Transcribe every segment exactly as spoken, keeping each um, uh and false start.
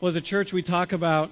Well, as a church, we talk about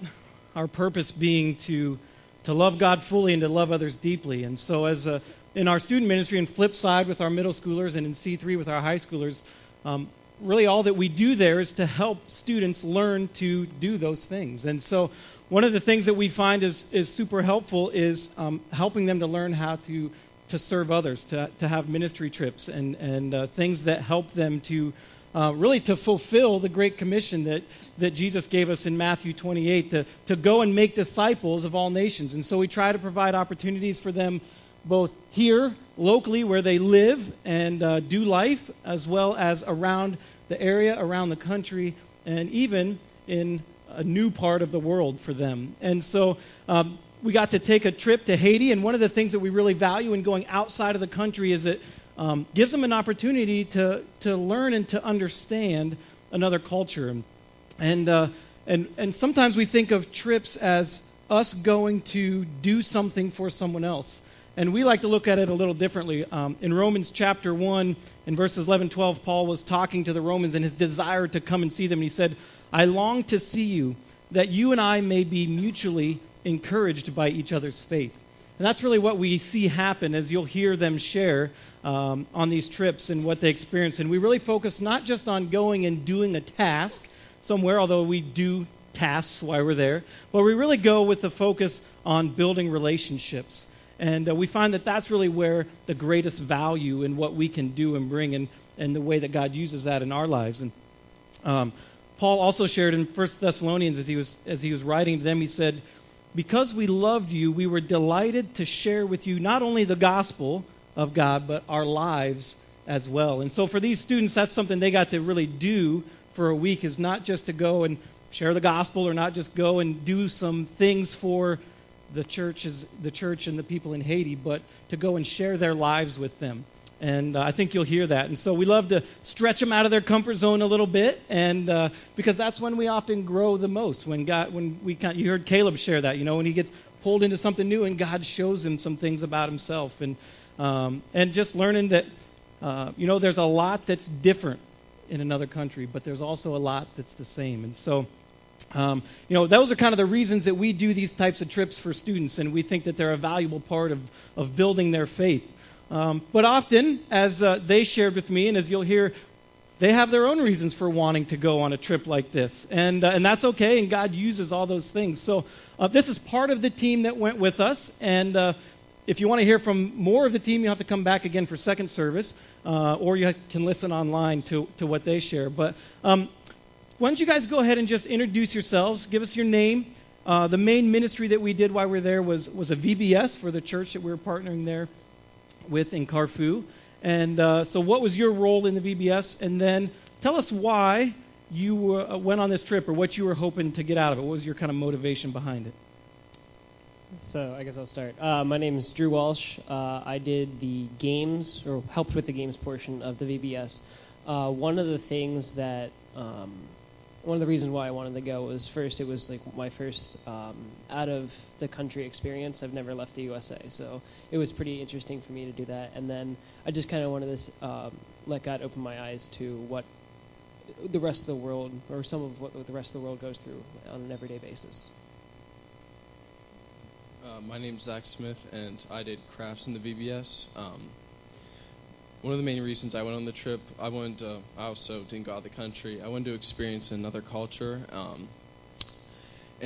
our purpose being to to love God fully and to love others deeply. And so as a, in our student ministry and flip side with our middle schoolers and in C three with our high schoolers, um, really all that we do there is to help students learn to do those things. And so one of the things that we find is, is super helpful is um, helping them to learn how to to serve others, to to have ministry trips and, and uh, things that help them to Uh, really to fulfill the Great Commission that, that Jesus gave us in Matthew twenty-eight, to, to go and make disciples of all nations. And so we try to provide opportunities for them both here, locally, where they live and uh, do life, as well as around the area, around the country, and even in a new part of the world for them. And so um, we got to take a trip to Haiti, and one of the things that we really value in going outside of the country is that Um, gives them an opportunity to to learn and to understand another culture, and and, uh, and and sometimes we think of trips as us going to do something for someone else, and we like to look at it a little differently. Um, in Romans chapter one, in verses eleven, twelve, Paul was talking to the Romans and his desire to come and see them, and he said, "I long to see you, that you and I may be mutually encouraged by each other's faith." And that's really what we see happen as you'll hear them share um, on these trips and what they experience. And we really focus not just on going and doing a task somewhere, although we do tasks while we're there, but we really go with the focus on building relationships. And uh, we find that that's really where the greatest value in what we can do and bring and, and the way that God uses that in our lives. And um, Paul also shared in First Thessalonians as he was as he was writing to them, he said, "Because we loved you, we were delighted to share with you not only the gospel of God, but our lives as well." And so for these students, that's something they got to really do for a week, is not just to go and share the gospel or not just go and do some things for the churches, the church and the people in Haiti, but to go and share their lives with them. And uh, I think you'll hear that. And so we love to stretch them out of their comfort zone a little bit, and uh, because that's when we often grow the most. When God, when we kind of, you heard Caleb share that, you know, when he gets pulled into something new, and God shows him some things about himself, and um, and just learning that, uh, you know, there's a lot that's different in another country, but there's also a lot that's the same. And so, um, you know, those are kind of the reasons that we do these types of trips for students, and we think that they're a valuable part of of building their faith. Um, but often, as uh, they shared with me, and as you'll hear, they have their own reasons for wanting to go on a trip like this. And uh, and that's okay, and God uses all those things. So uh, this is part of the team that went with us. And uh, if you want to hear from more of the team, you'll have to come back again for second service, uh, or you can listen online to, to what they share. But um, why don't you guys go ahead and just introduce yourselves, give us your name. Uh, the main ministry that we did while we were there was, was a V B S for the church that we were partnering there with in Carrefour, and uh, so what was your role in the V B S, and then tell us why you were, uh, went on this trip, or what you were hoping to get out of it. What was your kind of motivation behind it? So I guess I'll start. Uh, my name is Drew Walsh. Uh, I did the games, or helped with the games portion of the V B S. Uh, one of the things that, um, one of the reasons why I wanted to go was, first, it was like my first um, out-of-the-country experience. I've never left the U S A, so it was pretty interesting for me to do that. And then I just kind of wanted to um, let God open my eyes to what the rest of the world, or some of what the rest of the world goes through on an everyday basis. Uh, my name's Zach Smith, and I did crafts in the V B S. Um, One of the main reasons I went on the trip, I wanted to, I also didn't go out of the country, I wanted to experience another culture, um,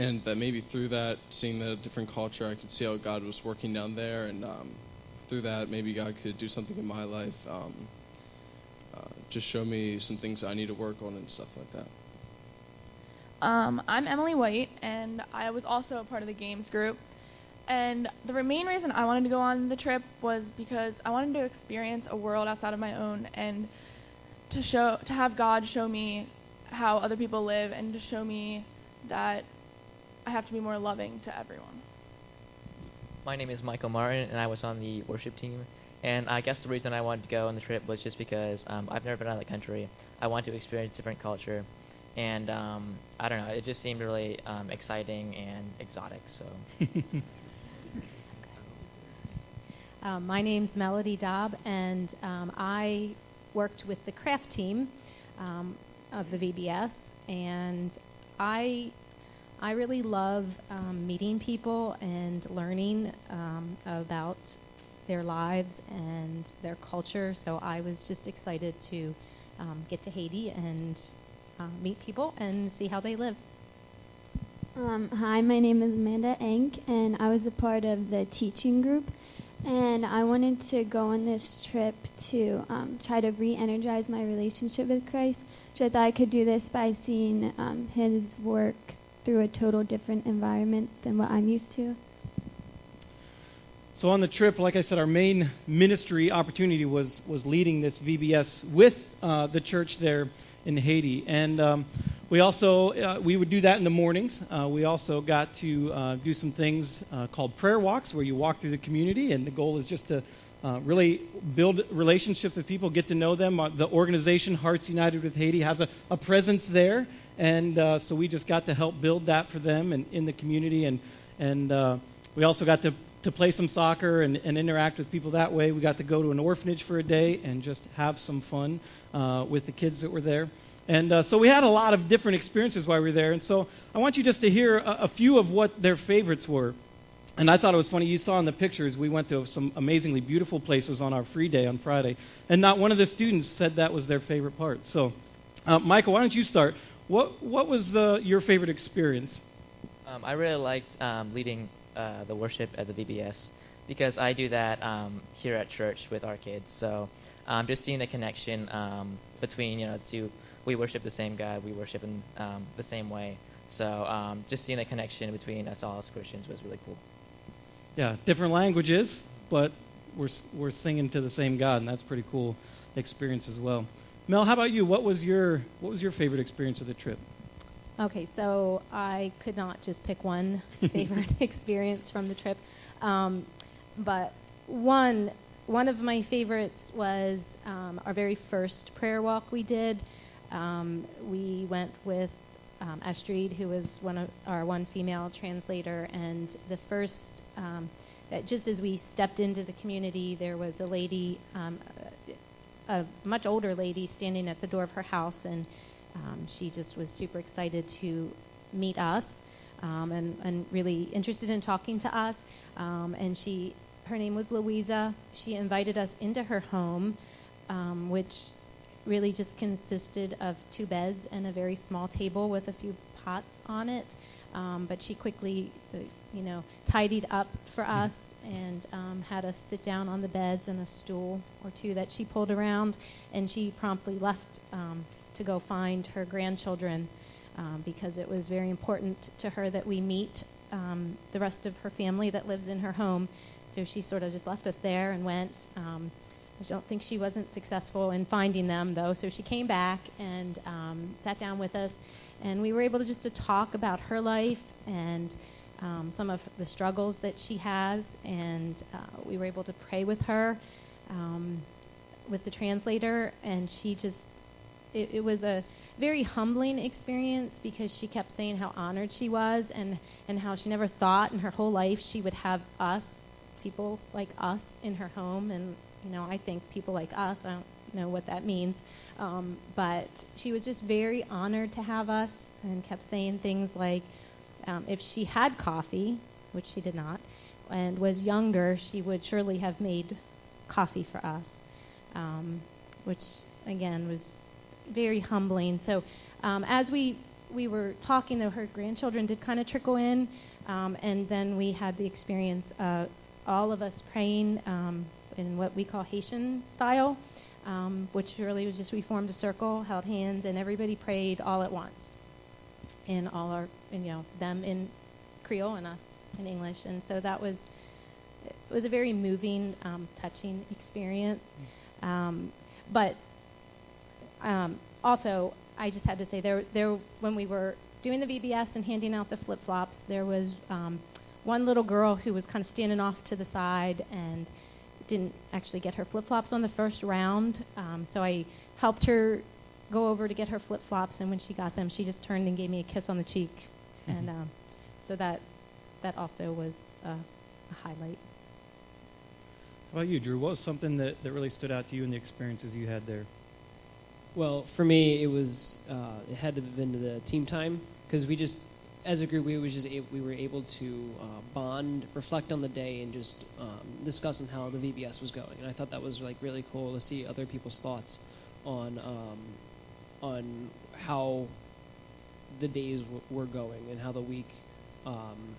and that maybe through that, seeing the different culture, I could see how God was working down there, and um, through that, maybe God could do something in my life, um, uh, just show me some things I need to work on and stuff like that. Um, I'm Emily White, and I was also a part of the games group. And the main reason I wanted to go on the trip was because I wanted to experience a world outside of my own, and to show, to have God show me how other people live, and to show me that I have to be more loving to everyone. My name is Michael Martin, and I was on the worship team. And I guess the reason I wanted to go on the trip was just because um, I've never been out of the country. I want to experience different culture, and um, I don't know, it just seemed really um, exciting and exotic. So. Uh, my name's Melody Dobb, and um, I worked with the craft team um, of the V B S, and I I really love um, meeting people and learning um, about their lives and their culture. So I was just excited to um, get to Haiti and uh, meet people and see how they live. Um, hi, my name is Amanda Enk, and I was a part of the teaching group. And I wanted to go on this trip to um, try to re-energize my relationship with Christ, which I thought I could do this by seeing um, his work through a total different environment than what I'm used to. So on the trip, like I said, our main ministry opportunity was was leading this V B S with uh, the church there in Haiti. And um, we also, uh, we would do that in the mornings. Uh, we also got to uh, do some things uh, called prayer walks, where you walk through the community, and the goal is just to uh, really build relationships with people, get to know them. Uh, the organization Hearts United with Haiti has a, a presence there, and uh, so we just got to help build that for them and in the community. And, and uh, we also got to to play some soccer and, and interact with people that way. We got to go to an orphanage for a day and just have some fun uh, with the kids that were there. And uh, so we had a lot of different experiences while we were there. And so I want you just to hear a, a few of what their favorites were. And I thought it was funny. You saw in the pictures we went to some amazingly beautiful places on our free day on Friday. And not one of the students said that was their favorite part. So, uh, Michael, why don't you start? What what was the your favorite experience? Um, I really liked um, leading... Uh, the worship at the V B S, because I do that um, here at church with our kids. So um, just seeing the connection um, between, you know, two, we worship the same God, we worship in um, the same way. So um, just seeing the connection between us all as Christians was really cool. Yeah, different languages, but we're we're singing to the same God, and that's a pretty cool experience as well. Mel, how about you? What was your what was your favorite experience of the trip? Okay, so I could not just pick one favorite experience from the trip, um, but one one of my favorites was um, our very first prayer walk we did. Um, we went with um, Astrid, who was one of our one female translator, and the first, um, just as we stepped into the community, there was a lady, um, a much older lady, standing at the door of her house, and Um, she just was super excited to meet us um, and, and really interested in talking to us. Um, and she, her name was Louisa. She invited us into her home, um, which really just consisted of two beds and a very small table with a few pots on it. Um, but she quickly, uh, you know, tidied up for us and um, had us sit down on the beds and a stool or two that she pulled around. And she promptly left Um, to go find her grandchildren um, because it was very important to her that we meet um, the rest of her family that lives in her home. So she sort of just left us there and went. Um, I don't think she wasn't successful in finding them, though. So she came back and um, sat down with us, and we were able to just to talk about her life and um, some of the struggles that she has, and uh, we were able to pray with her, um, with the translator, and she just It, it was a very humbling experience because she kept saying how honored she was and, and how she never thought in her whole life she would have us, people like us, in her home. And, you know, I think people like us, I don't know what that means. Um, but she was just very honored to have us and kept saying things like um, if she had coffee, which she did not, and was younger, she would surely have made coffee for us, um, which, again, was very humbling. So um, as we, we were talking, though, her grandchildren did kind of trickle in, um, and then we had the experience of all of us praying um, in what we call Haitian style, um, which really was just we formed a circle, held hands, and everybody prayed all at once, and all our, and, you know, them in Creole and us in English. And so that was, it was a very moving, um, touching experience. Um, but Um, also, I just had to say, there, there, when we were doing the V B S and handing out the flip-flops, there was um, one little girl who was kind of standing off to the side and didn't actually get her flip-flops on the first round. Um, so I helped her go over to get her flip-flops, and when she got them, she just turned and gave me a kiss on the cheek. Mm-hmm. And um, so that that also was a, a highlight. How about you, Drew? What was something that, that really stood out to you in the experiences you had there? Well, for me, it was uh, it had to have been the team time, because we just, as a group, we was just a, we were able to uh, bond, reflect on the day, and just um, discuss on how the V B S was going. And I thought that was like really cool to see other people's thoughts on um, on how the days w- were going and how the week um,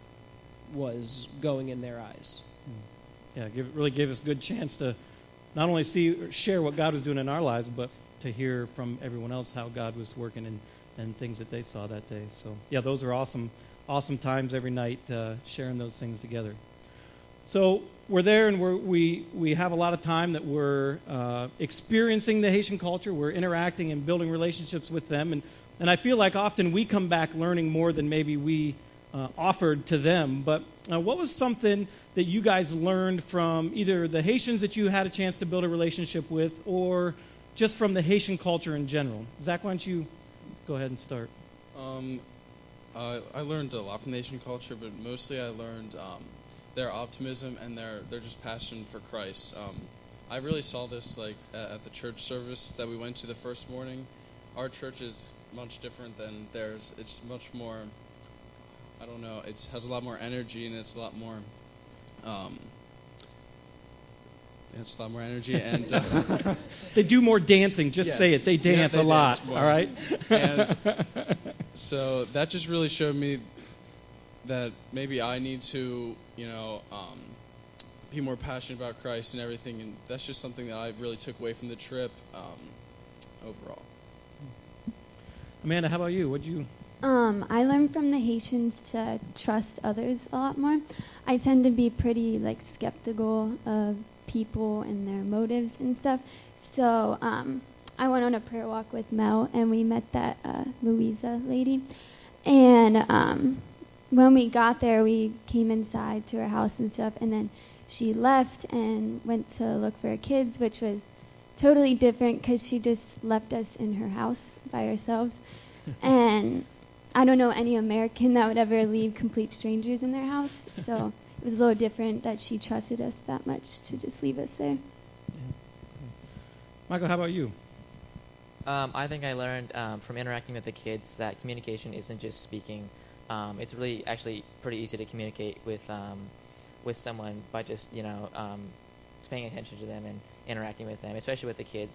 was going in their eyes. Yeah, it give, really gave us a good chance to not only see or share what God was doing in our lives, but to hear from everyone else how God was working and and things that they saw that day. So, yeah, those are awesome, awesome times every night, uh, sharing those things together. So we're there, and we're, we we have a lot of time that we're uh, experiencing the Haitian culture. We're interacting and building relationships with them. And, and I feel like often we come back learning more than maybe we uh, offered to them. But uh, what was something that you guys learned from either the Haitians that you had a chance to build a relationship with, or just from the Haitian culture in general? Zach, why don't you go ahead and start. Um, uh, I learned a lot from Asian culture, but mostly I learned um, their optimism and their, their just passion for Christ. Um, I really saw this like at, at the church service that we went to the first morning. Our church is much different than theirs. It's much more, I don't know, it has a lot more energy, and it's a lot more, um, it's a lot more energy, and uh, they do more dancing. Just yes. say it. They dance yeah, they a lot. Dance all right. And so that just really showed me that maybe I need to, you know, um, be more passionate about Christ and everything. And that's just something that I really took away from the trip um, overall. Amanda, how about you? What'd you? Um, I learned from the Haitians to trust others a lot more. I tend to be pretty like skeptical of people and their motives and stuff. So um, I went on a prayer walk with Mel, and we met that uh, Louisa lady. And um, when we got there, we came inside to her house and stuff, and then she left and went to look for her kids, which was totally different because she just left us in her house by ourselves. And I don't know any American that would ever leave complete strangers in their house, so it was a little different that she trusted us that much to just leave us there. Yeah. Michael, how about you? Um, I think I learned um, from interacting with the kids that communication isn't just speaking. Um, it's really actually pretty easy to communicate with um, with someone by just, you know, um, paying attention to them and interacting with them, especially with the kids,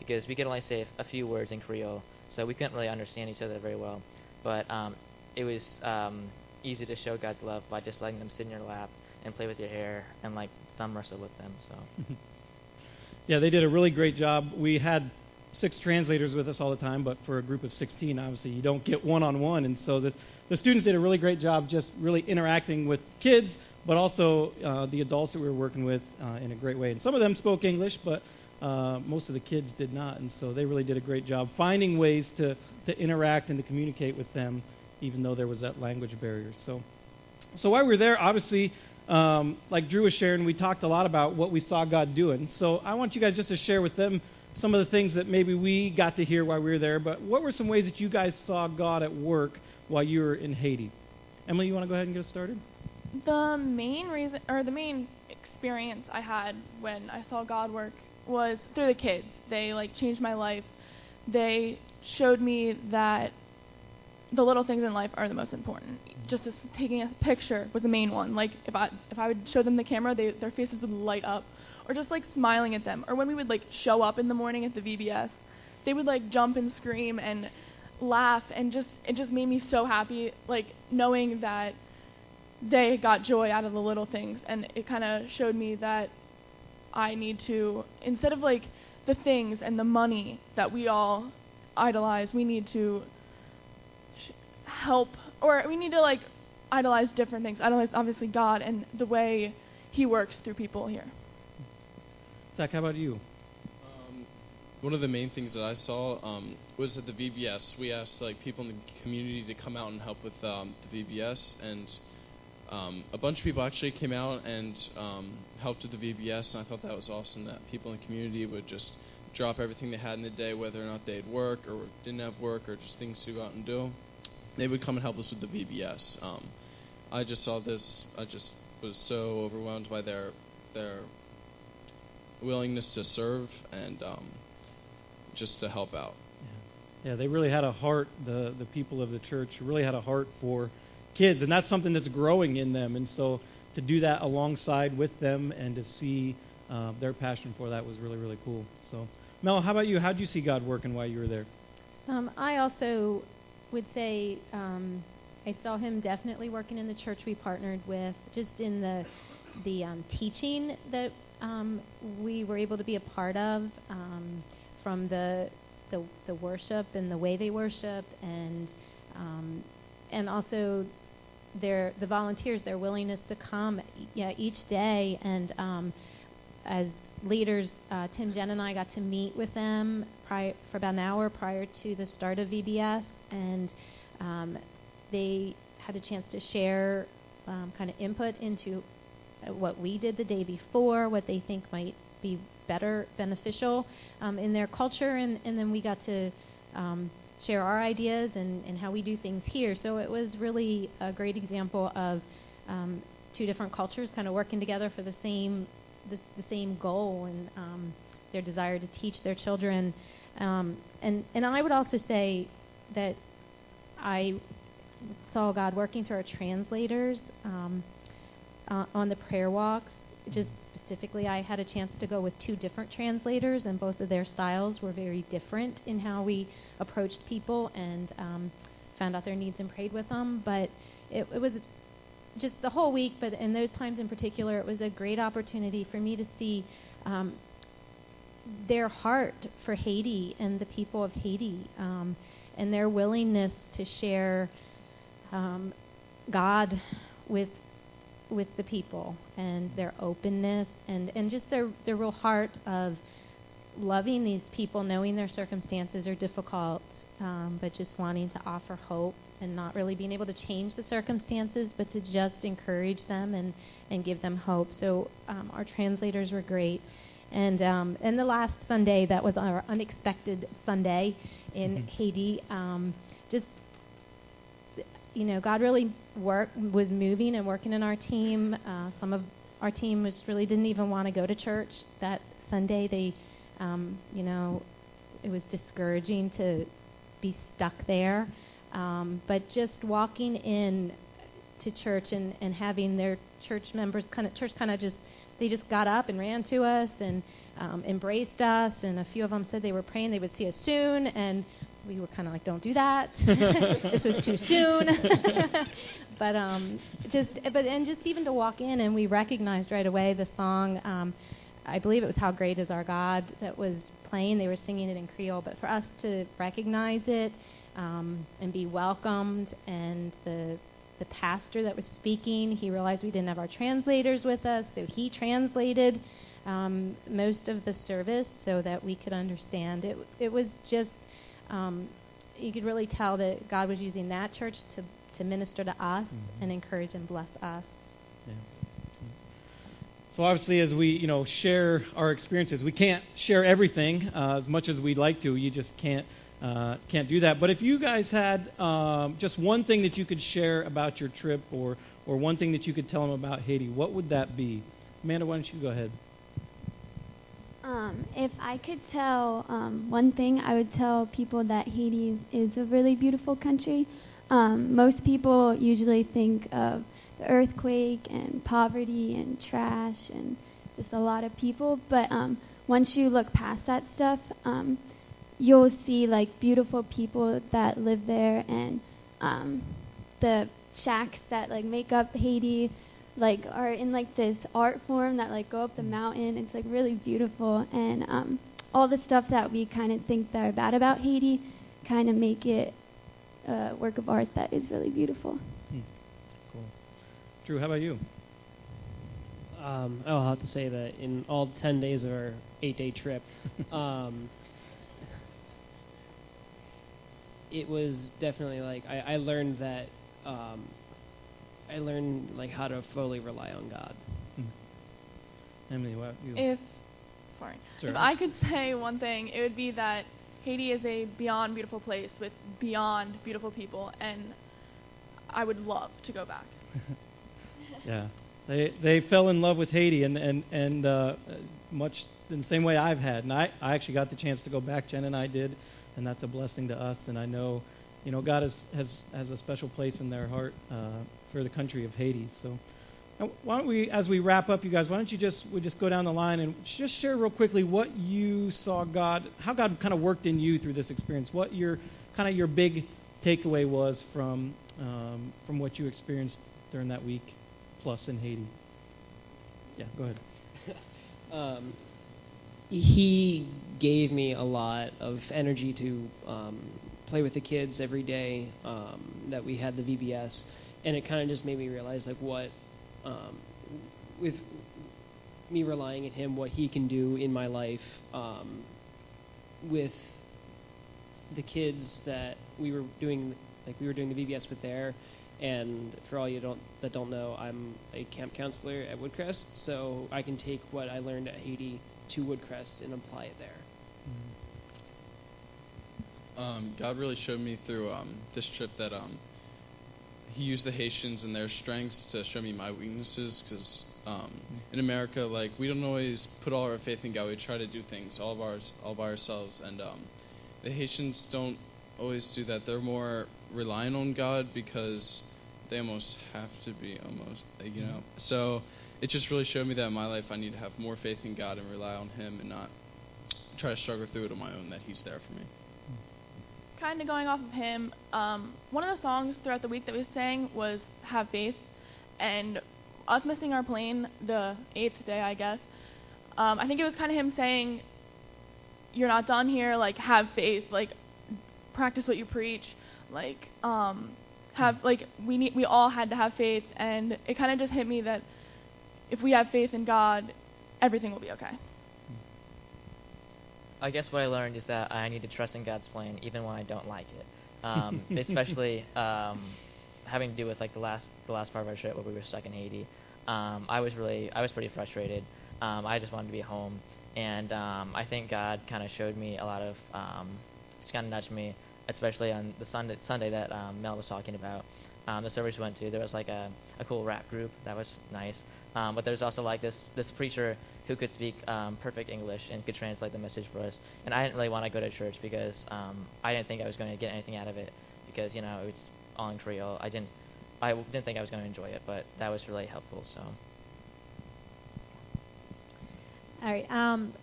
because we could only say a few words in Creole, so we couldn't really understand each other very well. But um, it was... Um, easy to show God's love by just letting them sit in your lap and play with your hair and like thumb wrestle with them. So yeah, they did a really great job. We had six translators with us all the time, but for a group of sixteen, obviously you don't get one-on-one, and so the, the students did a really great job just really interacting with kids, but also uh, the adults that we were working with uh, in a great way. And some of them spoke English, but uh, most of the kids did not, and so they really did a great job finding ways to, to interact and to communicate with them, even though there was that language barrier. So so while we were there, obviously, um, like Drew was sharing, we talked a lot about what we saw God doing. So I want you guys just to share with them some of the things that maybe we got to hear while we were there, but what were some ways that you guys saw God at work while you were in Haiti? Emily, you want to go ahead and get us started? The main reason, or the main experience I had when I saw God work was through the kids. They, like, changed my life. They showed me that the little things in life are the most important. Just as taking a picture was the main one. Like, if I if I would show them the camera, they, their faces would light up. Or just, like, smiling at them. Or when we would, like, show up in the morning at the V B S, they would, like, jump and scream and laugh. And just it just made me so happy, like, knowing that they got joy out of the little things. And it kind of showed me that I need to, instead of, like, the things and the money that we all idolize, we need to help, or we need to like idolize different things. Idolize obviously God and the way He works through people here. Zach, how about you? Um, one of the main things that I saw um, was at the V B S. We asked like people in the community to come out and help with um, the V B S, and um, a bunch of people actually came out and um, helped with the V B S. And I thought that was awesome that people in the community would just drop everything they had in the day, whether or not they had work or didn't have work or just things to go out and do. They would come and help us with the V B S. Um, I just saw this. I just was so overwhelmed by their their willingness to serve and um, just to help out. Yeah. Yeah, they really had a heart, the, the people of the church really had a heart for kids, and that's something that's growing in them. And so to do that alongside with them and to see uh, their passion for that was really, really cool. So, Mel, how about you? How did you see God working while you were there? Um, I also would say um, I saw him definitely working in the church we partnered with, just in the, the um, teaching that um, we were able to be a part of, um, from the... The, the worship and the way they worship, and um, and also their the volunteers, their willingness to come yeah, each day. And um, as leaders, uh, Tim, Jen, and I got to meet with them prior, for about an hour prior to the start of V B S, and um, they had a chance to share um, kind of input into what we did the day before, what they think might be better, beneficial um, in their culture, and, and then we got to um, share our ideas and, and how we do things here. So it was really a great example of um, two different cultures kind of working together for the same the, the same goal, and um, their desire to teach their children. Um, and, and I would also say that I saw God working through our translators um, uh, on the prayer walks. Just specifically, I had a chance to go with two different translators, and both of their styles were very different in how we approached people and um, found out their needs and prayed with them. But it, it was just the whole week, but in those times in particular, it was a great opportunity for me to see um, their heart for Haiti and the people of Haiti, um, and their willingness to share um, God with with the people, and their openness, and, and just their, their real heart of loving these people, knowing their circumstances are difficult, um, but just wanting to offer hope and not really being able to change the circumstances, but to just encourage them and, and give them hope. So um, our translators were great. And um, and the last Sunday, that was our unexpected Sunday in mm-hmm. Haiti, um, just you know, God really work, was moving and working in our team. Uh, some of our team was really didn't even want to go to church that Sunday. They, um, you know, it was discouraging to be stuck there. Um, but just walking in to church and, and having their church members kind of, church kind of just, they just got up and ran to us and um, embraced us. And a few of them said they were praying they would see us soon. And we were kind of like, don't do that. This was too soon. but um, just, but and just even to walk in, and we recognized right away the song. Um, I believe it was "How Great Is Our God" that was playing. They were singing it in Creole, but for us to recognize it um, and be welcomed, and the the pastor that was speaking, he realized we didn't have our translators with us, so he translated um, most of the service so that we could understand. It it was just. Um, you could really tell that God was using that church to, to minister to us mm-hmm. and encourage and bless us. Yeah. So obviously, as we you know share our experiences, we can't share everything uh, as much as we'd like to. You just can't uh, can't do that. But if you guys had um, just one thing that you could share about your trip, or or one thing that you could tell them about Haiti, what would that be? Amanda, why don't you go ahead? Um, if I could tell um, one thing, I would tell people that Haiti is a really beautiful country. Um, most people usually think of the earthquake and poverty and trash and just a lot of people. But um, once you look past that stuff, um, you'll see like beautiful people that live there, and um, the shacks that like make up Haiti. Like are in like this art form that like go up the mountain. It's like really beautiful, and um, all the stuff that we kind of think that are bad about Haiti kind of make it a work of art that is really beautiful. Hmm. Cool. Drew, how about you? Um, I'll have to say that in all ten days of our eight-day trip, um, it was definitely like I, I learned that. Um, I learned like how to fully rely on God. Mm-hmm. Emily, what you? If sorry, Sorry. If I could say one thing, it would be that Haiti is a beyond beautiful place with beyond beautiful people, and I would love to go back. Yeah, they they fell in love with Haiti, and and and uh, much in the same way I've had, and I I actually got the chance to go back. Jen and I did. and that's a blessing to us. And I know, you know, God has has, has a special place in their heart uh, for the country of Haiti. So now, why don't we, as we wrap up, you guys, why don't you just we just go down the line and just share real quickly what you saw God, how God kind of worked in you through this experience, what your kind of your big takeaway was from um, from what you experienced during that week plus in Haiti. Yeah, go ahead. um, he gave me a lot of energy to um, play with the kids every day um, that we had the V B S, and it kind of just made me realize like what um, with me relying on him, what he can do in my life um, with the kids that we were doing, like we were doing the V B S with there. And for all you don't that don't know, I'm a camp counselor at Woodcrest, so I can take what I learned at Haiti to Woodcrest and apply it there. Mm-hmm. Um, God really showed me through um, this trip that um, he used the Haitians and their strengths to show me my weaknesses, because um, in America, like, we don't always put all our faith in God. We try to do things all, of ours, all by ourselves, and um, the Haitians don't always do that. They're more relying on God because they almost have to be, almost, you know. So it just really showed me that in my life I need to have more faith in God and rely on him and not try to struggle through it on my own, that he's there for me. Kind of going off of him, um, one of the songs throughout the week that we sang was Have Faith, and us missing our plane the eighth day, I guess, um, I think it was kind of him saying, you're not done here, like, have faith, like, practice what you preach. Like, um, have like we need we all had to have faith, and it kind of just hit me that if we have faith in God, everything will be okay. I guess what I learned is that I need to trust in God's plan, even when I don't like it. Um, especially um, having to do with like the last the last part of our trip where we were stuck in Haiti. Um, I was really I was pretty frustrated. Um, I just wanted to be home, and um, I think God kind of showed me a lot of, um, just kind of nudged me. Especially on the Sunday, Sunday that um, Mel was talking about, um, the service we went to, there was like a, a cool rap group that was nice. Um, but there's also like this this preacher who could speak um, perfect English and could translate the message for us. And I didn't really want to go to church because um, I didn't think I was going to get anything out of it because, you know, it's all in Creole. I didn't I w- didn't think I was going to enjoy it, but that was really helpful. So. All right. Um,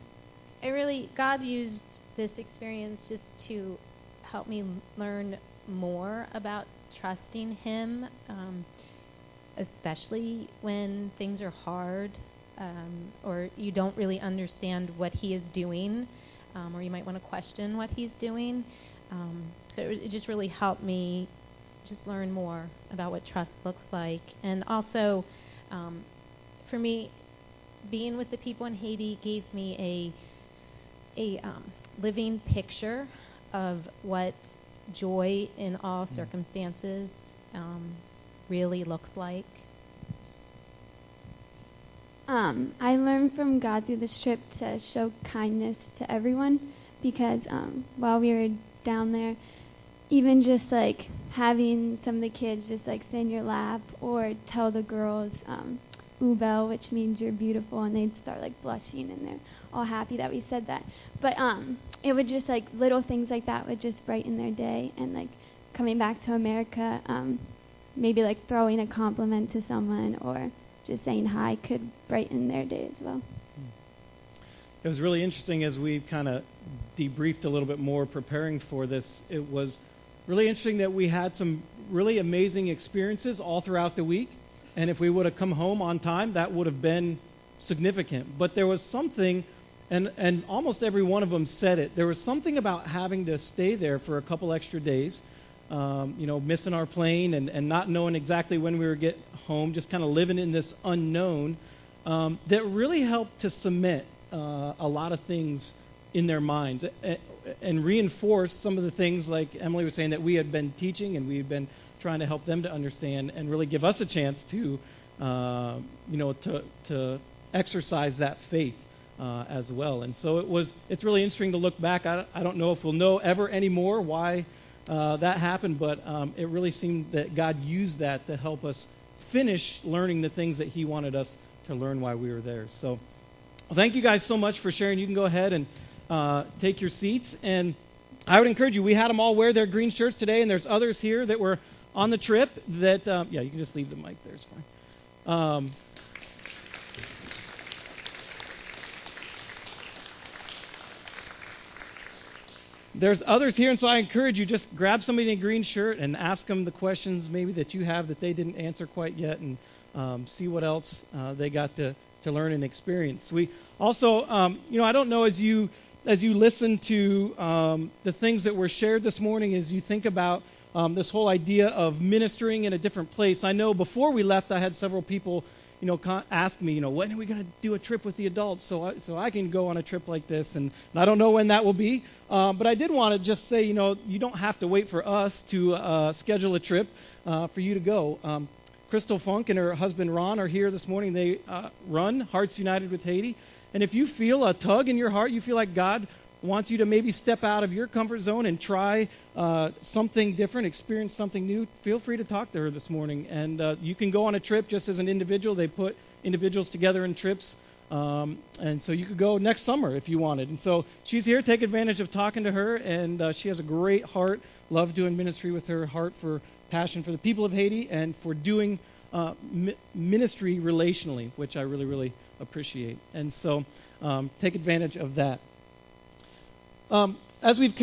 I really God used this experience just to helped me learn more about trusting him, um, especially when things are hard, um, or you don't really understand what he is doing, um, or you might want to question what he's doing. Um, so it, it just really helped me just learn more about what trust looks like. And also, um, for me, being with the people in Haiti gave me a, a um, living picture of what joy in all circumstances um, really looks like. Um, I learned from God through this trip to show kindness to everyone, because um, while we were down there, even just like having some of the kids just like sit in your lap or tell the girls um, "Ubel," which means you're beautiful, and they'd start like blushing, and they're all happy that we said that. But um, it would just like little things like that would just brighten their day. And like coming back to America, um, maybe like throwing a compliment to someone or just saying hi could brighten their day as well. It was really interesting as we kind of debriefed a little bit more preparing for this. It was really interesting that we had some really amazing experiences all throughout the week. And if we would have come home on time, that would have been significant. But there was something, and, and almost every one of them said it, there was something about having to stay there for a couple extra days, um, you know, missing our plane and, and not knowing exactly when we were get home, just kind of living in this unknown, um, that really helped to cement uh, a lot of things in their minds and, and reinforce some of the things, like Emily was saying, that we had been teaching and we had been trying to help them to understand, and really give us a chance to, uh, you know, to to exercise that faith uh, as well. And so it was. It's really interesting to look back. I, I don't know if we'll know ever anymore why uh, that happened, but um, it really seemed that God used that to help us finish learning the things that He wanted us to learn while we were there. So, well, thank you guys so much for sharing. You can go ahead and uh, take your seats, and I would encourage you, we had them all wear their green shirts today, and there's others here that were on the trip that, um, yeah, you can just leave the mic there, it's fine. Um, there's others here, and so I encourage you, just grab somebody in a green shirt and ask them the questions maybe that you have that they didn't answer quite yet, and um, see what else uh, they got to, to learn and experience. We also, um, you know, I don't know as you... As you listen to um, the things that were shared this morning, as you think about um, this whole idea of ministering in a different place, I know before we left, I had several people, you know, con- ask me, you know, when are we going to do a trip with the adults so I, so I can go on a trip like this? And, and I don't know when that will be, uh, but I did want to just say, you know, you don't have to wait for us to uh, schedule a trip uh, for you to go. Um, Crystal Funk and her husband Ron are here this morning. They uh, run Hearts United with Haiti. And if you feel a tug in your heart, you feel like God wants you to maybe step out of your comfort zone and try uh, something different, experience something new, feel free to talk to her this morning. And uh, you can go on a trip just as an individual. They put individuals together in trips. Um, and so you could go next summer if you wanted. And so she's here. Take advantage of talking to her. And uh, she has a great heart. Love doing ministry with her heart for passion for the people of Haiti and for doing Uh, mi- ministry relationally, which I really, really appreciate. And so um, take advantage of that. Um, as we've